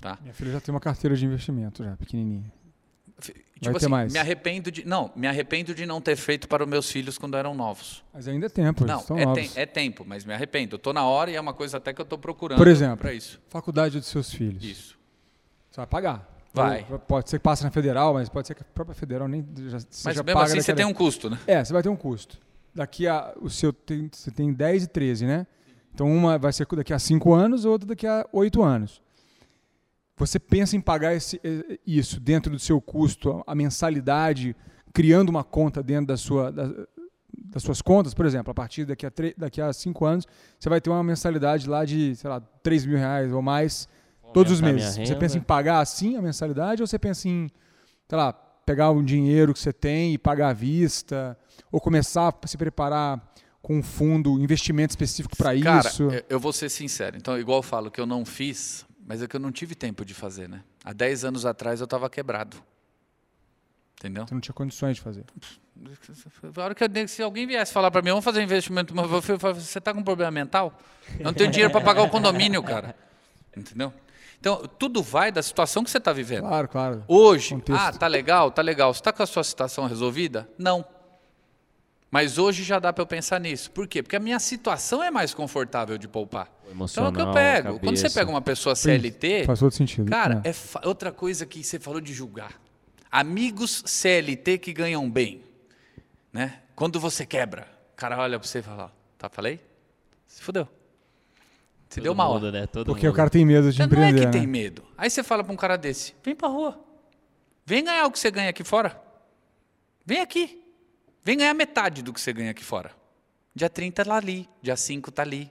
Tá? Minha filha já tem uma carteira de investimento, já pequenininha. Tipo assim, me arrependo de, não, me arrependo de não ter feito para os meus filhos quando eram novos. Mas ainda é tempo, não, estão é, novos. Tem, é tempo, mas me arrependo. Eu estou na hora e é uma coisa até que eu estou procurando. Por exemplo, pra isso. Faculdade dos seus filhos. Isso. Você vai pagar. Vai. Pode ser que passe na federal, mas pode ser que a própria federal nem já seja Mas mesmo paga assim você tem um custo, né? É, você vai ter um custo. Daqui a, o seu tem, você tem dez e treze, né? Então uma vai ser daqui a cinco anos, outra daqui a oito anos. Você pensa em pagar esse, isso dentro do seu custo, a mensalidade, criando uma conta dentro da sua, da, das suas contas, por exemplo, a partir daqui a, tre- daqui a cinco anos, você vai ter uma mensalidade lá de, sei lá, três mil reais ou mais Vou todos os meses. Você pensa em pagar assim a mensalidade ou você pensa em, sei lá, pegar um dinheiro que você tem e pagar à vista ou começar a se preparar com um fundo, investimento específico para isso? Cara, eu vou ser sincero. Então, igual eu falo que eu não fiz... Mas é que eu não tive tempo de fazer, né? Há dez anos atrás eu estava quebrado. Entendeu? Você não tinha condições de fazer. A hora que eu, se alguém viesse falar para mim, vamos fazer um investimento, você está com um problema mental? Eu não tenho dinheiro para pagar o condomínio, cara. Entendeu? Então, tudo vai da situação que você está vivendo. Claro, claro. Hoje, contexto. ah, tá legal, tá legal. Você está com a sua situação resolvida? Não. Mas hoje já dá para eu pensar nisso. Por quê? Porque a minha situação é mais confortável de poupar. Então é o que eu pego. Quando você pega uma pessoa C L T... Faz todo sentido. Cara, é. É fa- outra coisa que você falou de julgar. Amigos C L T que ganham bem. Né? Quando você quebra, o cara olha para você e fala... Tá, falei? Se fudeu. Se deu mal. Né? Porque mundo. O cara tem medo de empreender. Não é que tem medo. Aí você fala para um cara desse... Vem para rua. Vem ganhar o que você ganha aqui fora. Vem aqui. Vem ganhar metade do que você ganha aqui fora. Dia trinta está ali, dia cinco está ali.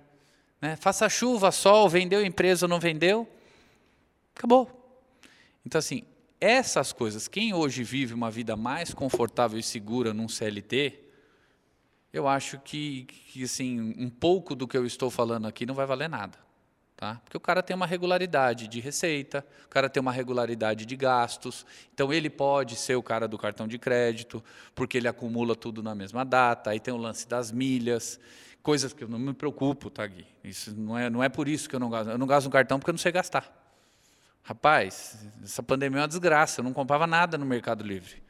Né? Faça chuva, sol, vendeu empresa ou não vendeu, acabou. Então, assim, essas coisas, quem hoje vive uma vida mais confortável e segura num C L T, eu acho que, que assim, um pouco do que eu estou falando aqui não vai valer nada. Tá? Porque o cara tem uma regularidade de receita, o cara tem uma regularidade de gastos, então ele pode ser o cara do cartão de crédito, porque ele acumula tudo na mesma data, aí tem o lance das milhas, coisas que eu não me preocupo, tá, Gui? Isso não é, não é por isso que eu não gasto. Eu não gasto no cartão porque eu não sei gastar. Rapaz, essa pandemia é uma desgraça, eu não comprava nada no Mercado Livre.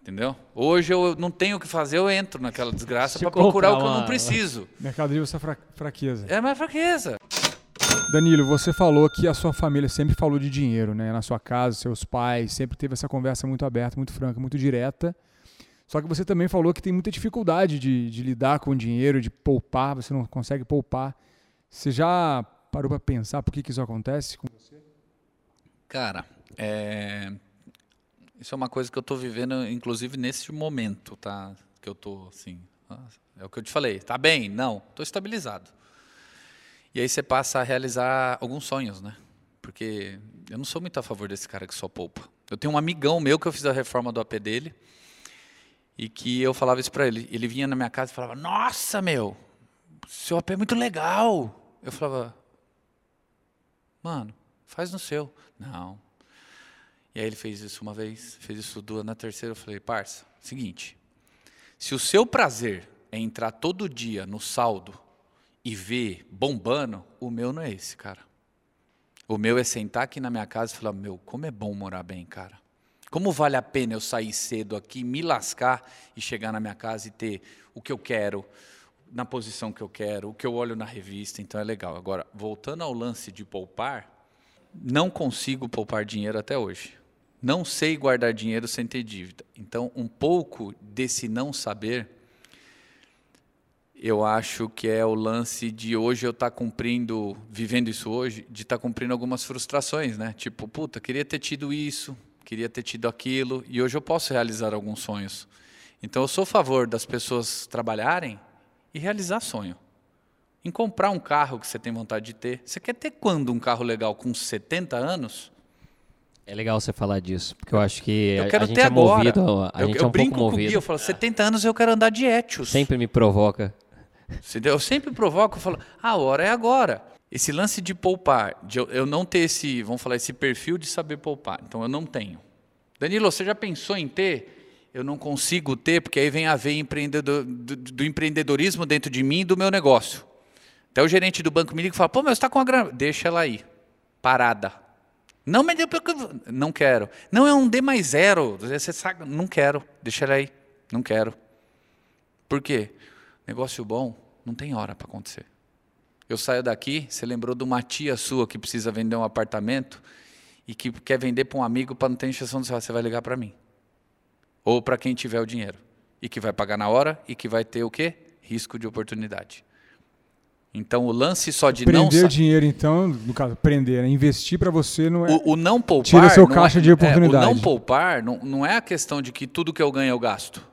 Entendeu? Hoje eu não tenho o que fazer, eu entro naquela desgraça para procurar o que eu não preciso. Mercado Livre é fra- fraqueza. É mais fraqueza. Danilo, você falou que a sua família sempre falou de dinheiro, né? Na sua casa, seus pais, sempre teve essa conversa muito aberta, muito franca, muito direta. Só que você também falou que tem muita dificuldade de, de lidar com o dinheiro, de poupar, você não consegue poupar. Você já parou para pensar por que, que isso acontece com você? Cara, é... isso é uma coisa que eu estou vivendo, inclusive, nesse momento, tá? Que eu estou, assim... É o que eu te falei. Tá bem? Não. Estou estabilizado. E aí você passa a realizar alguns sonhos, né? Porque eu não sou muito a favor desse cara que só poupa. Eu tenho um amigão meu que eu fiz a reforma do A P dele e que eu falava isso para ele. Ele vinha na minha casa e falava, nossa, meu, seu A P é muito legal. Eu falava, mano, faz no seu. Não. E aí ele fez isso uma vez, fez isso duas, na terceira eu falei, parça, seguinte, se o seu prazer é entrar todo dia no saldo e ver bombando, o meu não é esse, cara. O meu é sentar aqui na minha casa e falar, meu, como é bom morar bem, cara. Como vale a pena eu sair cedo aqui, me lascar e chegar na minha casa e ter o que eu quero, na posição que eu quero, o que eu olho na revista, então é legal. Agora, voltando ao lance de poupar, não consigo poupar dinheiro até hoje. Não sei guardar dinheiro sem ter dívida. Então, um pouco desse não saber, eu acho que é o lance de hoje eu estar cumprindo, vivendo isso hoje, de estar cumprindo algumas frustrações, né? Tipo, puta, queria ter tido isso, queria ter tido aquilo, e hoje eu posso realizar alguns sonhos. Então, eu sou a favor das pessoas trabalharem e realizar sonho. Em comprar um carro que você tem vontade de ter. Você quer ter quando um carro legal? Com setenta anos? É legal você falar disso, porque eu acho que eu quero a gente é agora. movido, a eu, gente eu é um brinco pouco movido. Com o Gui, eu falo, setenta anos eu quero andar de Etios. Sempre me provoca. Eu sempre provoco, eu falo, a hora é agora. Esse lance de poupar, de eu não ter esse, vamos falar, esse perfil de saber poupar, então eu não tenho. Danilo, você já pensou em ter? Eu não consigo ter, porque aí vem a veia empreendedor, do, do empreendedorismo dentro de mim e do meu negócio. Até o gerente do banco me liga e fala, pô, mas você está com a grana, deixa ela aí, parada. Não, mas eu não quero. Não, é um D mais zero. Você sabe, não quero. Deixa ele aí. Não quero. Por quê? Negócio bom não tem hora para acontecer. Eu saio daqui, você lembrou de uma tia sua que precisa vender um apartamento e que quer vender para um amigo para não ter injeção do celular. Você vai ligar para mim. Ou para quem tiver o dinheiro. E que vai pagar na hora e que vai ter o quê? Risco de oportunidade. Então, o lance só de não... Prender dinheiro, então, no caso, prender, investir para você não é... O, o não poupar... Tira seu caixa de oportunidade. É, o não poupar não, não é a questão de que tudo que eu ganho eu gasto.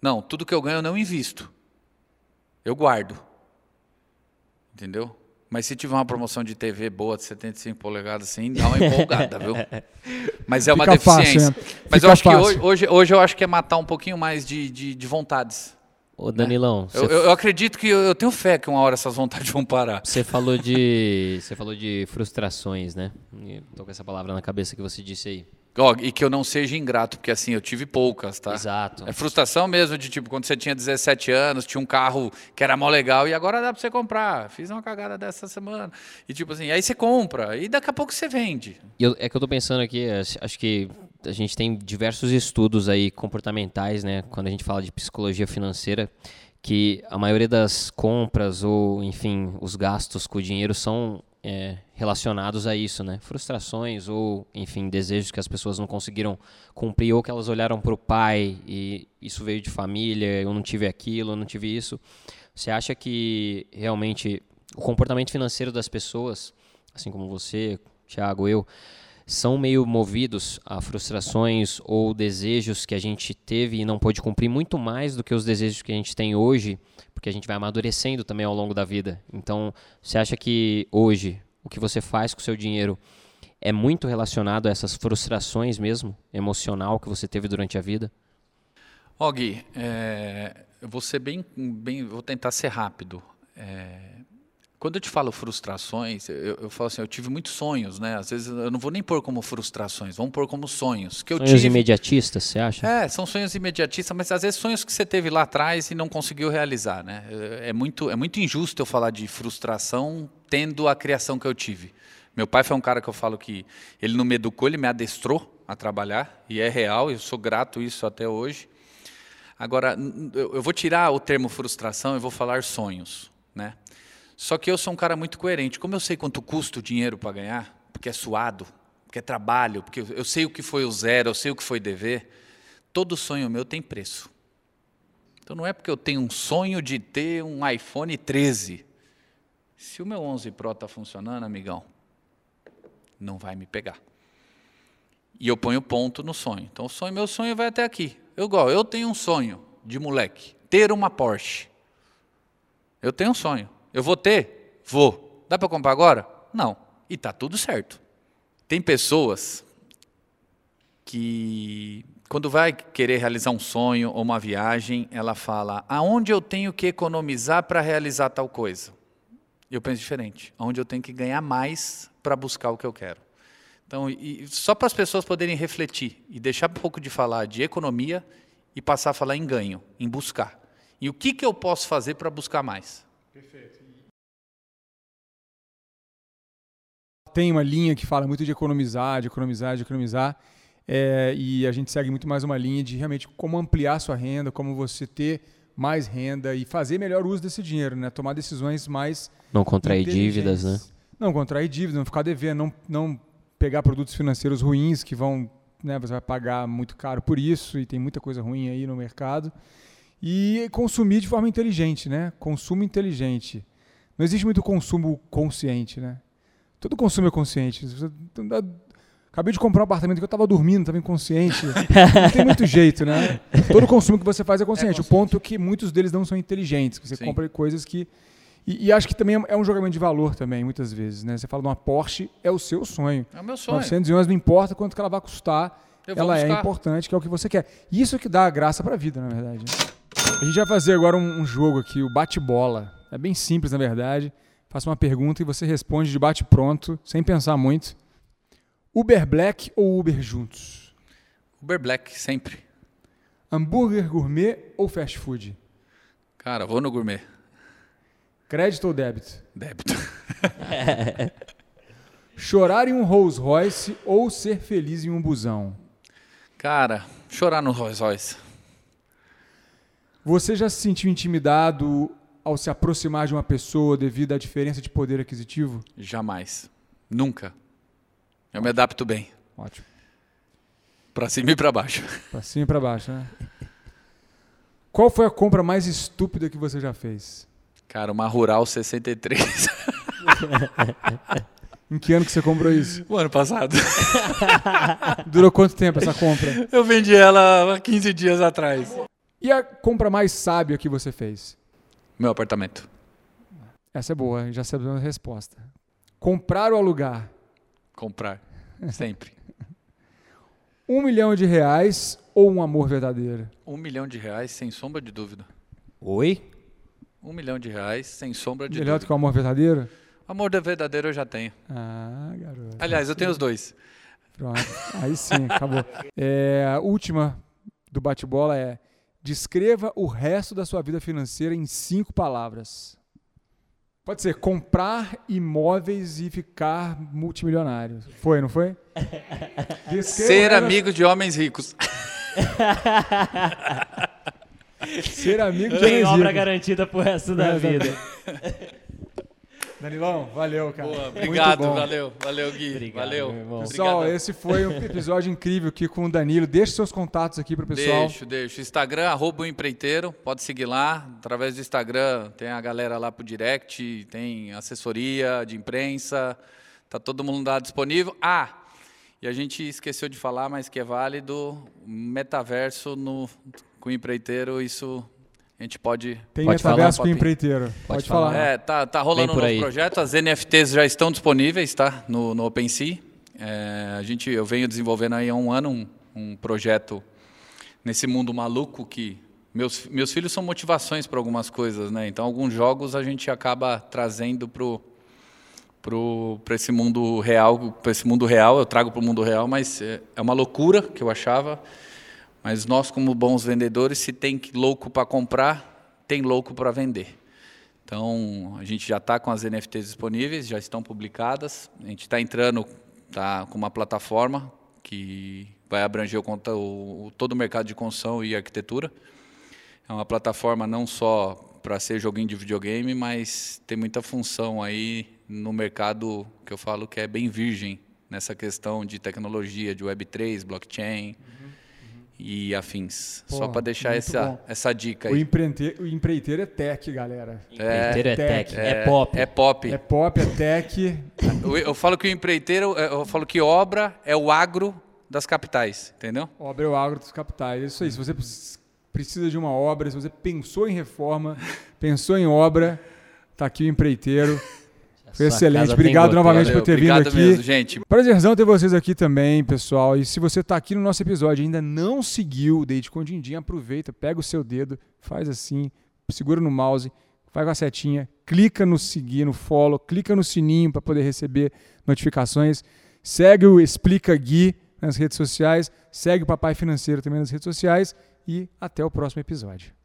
Não, tudo que eu ganho eu não invisto. Eu guardo. Entendeu? Mas se tiver uma promoção de T V boa de setenta e cinco polegadas, assim, dá uma empolgada, viu? Mas é uma Fica deficiência. Fácil, né? Mas eu acho que hoje, hoje, hoje eu acho que é matar um pouquinho mais de, de, de vontades. Ô Danilão... É. Eu, eu, eu acredito que... Eu, eu tenho fé que uma hora essas vontades vão parar. Você falou de, você falou de frustrações, né? Estou com essa palavra na cabeça que você disse aí. Oh, e que eu não seja ingrato, porque assim, eu tive poucas, tá? Exato. É frustração mesmo de tipo, quando você tinha dezessete anos, tinha um carro que era mó legal e agora dá para você comprar. Fiz uma cagada dessa semana. E tipo assim, aí você compra e daqui a pouco você vende. E eu, é que eu tô pensando aqui, acho que... A gente tem diversos estudos aí comportamentais, né? Quando a gente fala de psicologia financeira, que a maioria das compras ou, enfim, os gastos com o dinheiro são é, relacionados a isso, né? Frustrações ou, enfim, desejos que as pessoas não conseguiram cumprir ou que elas olharam para o pai e isso veio de família, eu não tive aquilo, eu não tive isso. Você acha que realmente o comportamento financeiro das pessoas, assim como você, Thiago, eu, são meio movidos a frustrações ou desejos que a gente teve e não pôde cumprir muito mais do que os desejos que a gente tem hoje, porque a gente vai amadurecendo também ao longo da vida. Então, você acha que hoje o que você faz com o seu dinheiro é muito relacionado a essas frustrações mesmo, emocional, que você teve durante a vida? Ó, Gui, é, eu vou ser bem, bem... Vou tentar ser rápido. É... Quando eu te falo frustrações, eu, eu falo assim, eu tive muitos sonhos, né? Às vezes eu não vou nem pôr como frustrações, vamos pôr como sonhos. Que eu sonhos tive... imediatistas, você acha? É, são sonhos imediatistas, mas às vezes sonhos que você teve lá atrás e não conseguiu realizar, né? É muito, é muito injusto eu falar de frustração tendo a criação que eu tive. Meu pai foi um cara que eu falo que ele não me educou, ele me adestrou a trabalhar, e é real, eu sou grato a isso até hoje. Agora, eu vou tirar o termo frustração e vou falar sonhos, né? Só que eu sou um cara muito coerente. Como eu sei quanto custa o dinheiro para ganhar, porque é suado, porque é trabalho, porque eu sei o que foi o zero, eu sei o que foi dever, todo sonho meu tem preço. Então não é porque eu tenho um sonho de ter um iPhone treze. Se o meu onze Pro está funcionando, amigão, não vai me pegar. E eu ponho ponto no sonho. Então o sonho, meu sonho vai até aqui. Eu, igual, eu tenho um sonho de moleque, ter uma Porsche. Eu tenho um sonho. Eu vou ter? Vou. Dá para comprar agora? Não. E está tudo certo. Tem pessoas que, quando vai querer realizar um sonho ou uma viagem, ela fala, aonde eu tenho que economizar para realizar tal coisa? Eu penso diferente, aonde eu tenho que ganhar mais para buscar o que eu quero. Então, e só para as pessoas poderem refletir e deixar um pouco de falar de economia e passar a falar em ganho, em buscar. E o que, que eu posso fazer para buscar mais? Perfeito. Tem uma linha que fala muito de economizar, de economizar, de economizar. É, e a gente segue muito mais uma linha de realmente como ampliar a sua renda, como você ter mais renda e fazer melhor uso desse dinheiro, né? Tomar decisões mais... Não contrair dívidas, né? Não contrair dívidas, não ficar devendo, não, não pegar produtos financeiros ruins que vão... né, você vai pagar muito caro por isso e tem muita coisa ruim aí no mercado. E consumir de forma inteligente, né? Consumo inteligente. Não existe muito consumo consciente, né? Todo consumo é consciente. Você não dá... Acabei de comprar um apartamento que eu estava dormindo, estava inconsciente. Não tem muito jeito, né? Todo consumo que você faz é consciente. É consciente. O ponto é que muitos deles não são inteligentes. Você Sim. compra coisas que... E, e acho que também é um jogamento de valor também, muitas vezes, né? Você fala de uma Porsche, é o seu sonho. É o meu sonho. novecentos e onze, não importa quanto que ela vai custar. Ela buscar. É importante, que é o que você quer. E isso que dá a graça para a vida, na verdade. A gente vai fazer agora um, um jogo aqui, o bate-bola. É bem simples, na verdade. Faço uma pergunta e você responde de bate-pronto, sem pensar muito. Uber Black ou Uber juntos? Uber Black, sempre. Hambúrguer gourmet ou fast food? Cara, vou no gourmet. Crédito ou débito? Débito. Chorar em um Rolls Royce ou ser feliz em um busão? Cara, chorar no Rolls Royce. Você já se sentiu intimidado ao se aproximar de uma pessoa devido à diferença de poder aquisitivo? Jamais. Nunca. Eu me adapto bem. Ótimo. Pra cima e pra baixo. Pra cima e pra baixo, né? Qual foi a compra mais estúpida que você já fez? Cara, uma Rural sessenta e três. Em que ano que você comprou isso? O ano passado. Durou quanto tempo essa compra? Eu vendi ela há quinze dias atrás. E a compra mais sábia que você fez? Meu apartamento. Essa é boa, já sabemos a resposta. Comprar ou alugar? Comprar, sempre. Um milhão de reais ou um amor verdadeiro? Um milhão de reais, sem sombra de dúvida. Oi? Um milhão de reais, sem sombra de dúvida. Melhor do que o amor verdadeiro? O amor verdadeiro eu já tenho. Ah, garoto. Aliás, eu tenho os dois. Pronto, aí sim, acabou. É, a última do bate-bola é: descreva o resto da sua vida financeira em cinco palavras. Pode ser comprar imóveis e ficar multimilionário. Foi, não foi? Ser amigo de homens ricos. Ser amigo de homens ricos. Tem obra garantida pro resto da vida. Danilão, valeu, cara. Boa, obrigado, valeu, valeu, Gui. Obrigado, valeu. Pessoal, obrigado. Esse foi um episódio incrível aqui com o Danilo. Deixe seus contatos aqui pro pessoal. Deixo, deixo. Instagram, arroba o empreiteiro. Pode seguir lá. Através do Instagram tem a galera lá pro direct, tem assessoria de imprensa. Tá todo mundo lá disponível. Ah, e a gente esqueceu de falar, mas que é válido, metaverso no, com o empreiteiro, isso... A gente pode... Tem pode metaverso falar, com o empreiteiro. Pode, pode falar. falar. É, tá, tá rolando um novo projeto. As N F Ts já estão disponíveis, tá? No, no OpenSea. É, a gente, eu venho desenvolvendo aí há um ano um, um projeto nesse mundo maluco que... Meus, meus filhos são motivações para algumas coisas, né? Então, alguns jogos a gente acaba trazendo pro, pro, para esse mundo real. Para esse mundo real, eu trago para o mundo real, mas é, é uma loucura que eu achava... Mas nós, como bons vendedores, se tem louco para comprar, tem louco para vender. Então, a gente já está com as N F Ts disponíveis, já estão publicadas. A gente está entrando tá, com uma plataforma que vai abranger o, o, todo o mercado de construção e arquitetura. É uma plataforma não só para ser joguinho de videogame, mas tem muita função aí no mercado que eu falo que é bem virgem, nessa questão de tecnologia, de web três, blockchain... Uhum. e afins. Pô, só para deixar essa, essa dica aí. O empreiteiro, o empreiteiro é tech, galera. O empreiteiro é, é tech, é, é pop. É pop. É pop, é tech. Eu, eu falo que o empreiteiro, eu falo que obra é o agro das capitais, entendeu? Obra é o agro das capitais, isso aí. Se você precisa de uma obra, se você pensou em reforma, pensou em obra, tá aqui o empreiteiro. Foi excelente, obrigado novamente. Valeu, por ter vindo aqui. Mesmo, gente. Prazerzão ter vocês aqui também, pessoal. E se você está aqui no nosso episódio e ainda não seguiu o Date com o Dindim, aproveita, pega o seu dedo, faz assim, segura no mouse, vai com a setinha, clica no seguir, no follow, clica no sininho para poder receber notificações. Segue o Explica Gui nas redes sociais, segue o Papai Financeiro também nas redes sociais e até o próximo episódio.